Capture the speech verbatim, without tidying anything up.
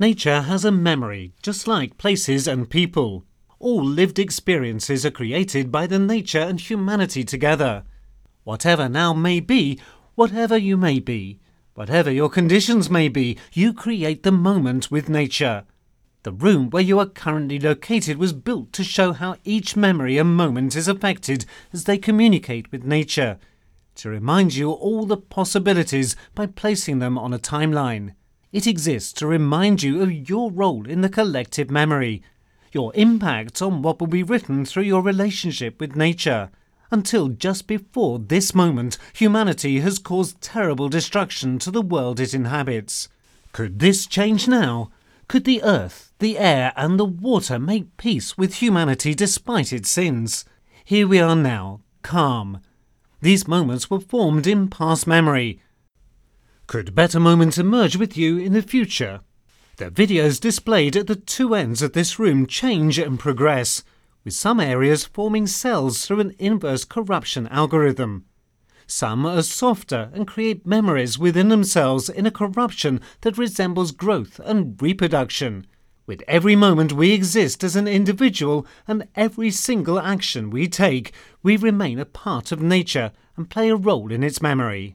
Nature has a memory, just like places and people. All lived experiences are created by the nature and humanity together. Whatever now may be, whatever you may be, whatever your conditions may be, you create the moment with nature. The room where you are currently located was built to show how each memory and moment is affected as they communicate with nature, to remind you all the possibilities by placing them on a timeline. It exists to remind you of your role in the collective memory, your impact on what will be written through your relationship with nature. Until just before this moment, humanity has caused terrible destruction to the world it inhabits. Could this change now? Could the earth, the air and the water make peace with humanity despite its sins? Here we are now, calm. These moments were formed in past memory. Could better moments emerge with you in the future? The videos displayed at the two ends of this room change and progress, with some areas forming cells through an inverse corruption algorithm. Some are softer and create memories within themselves in a corruption that resembles growth and reproduction. With every moment we exist as an individual and every single action we take, we remain a part of nature and play a role in its memory.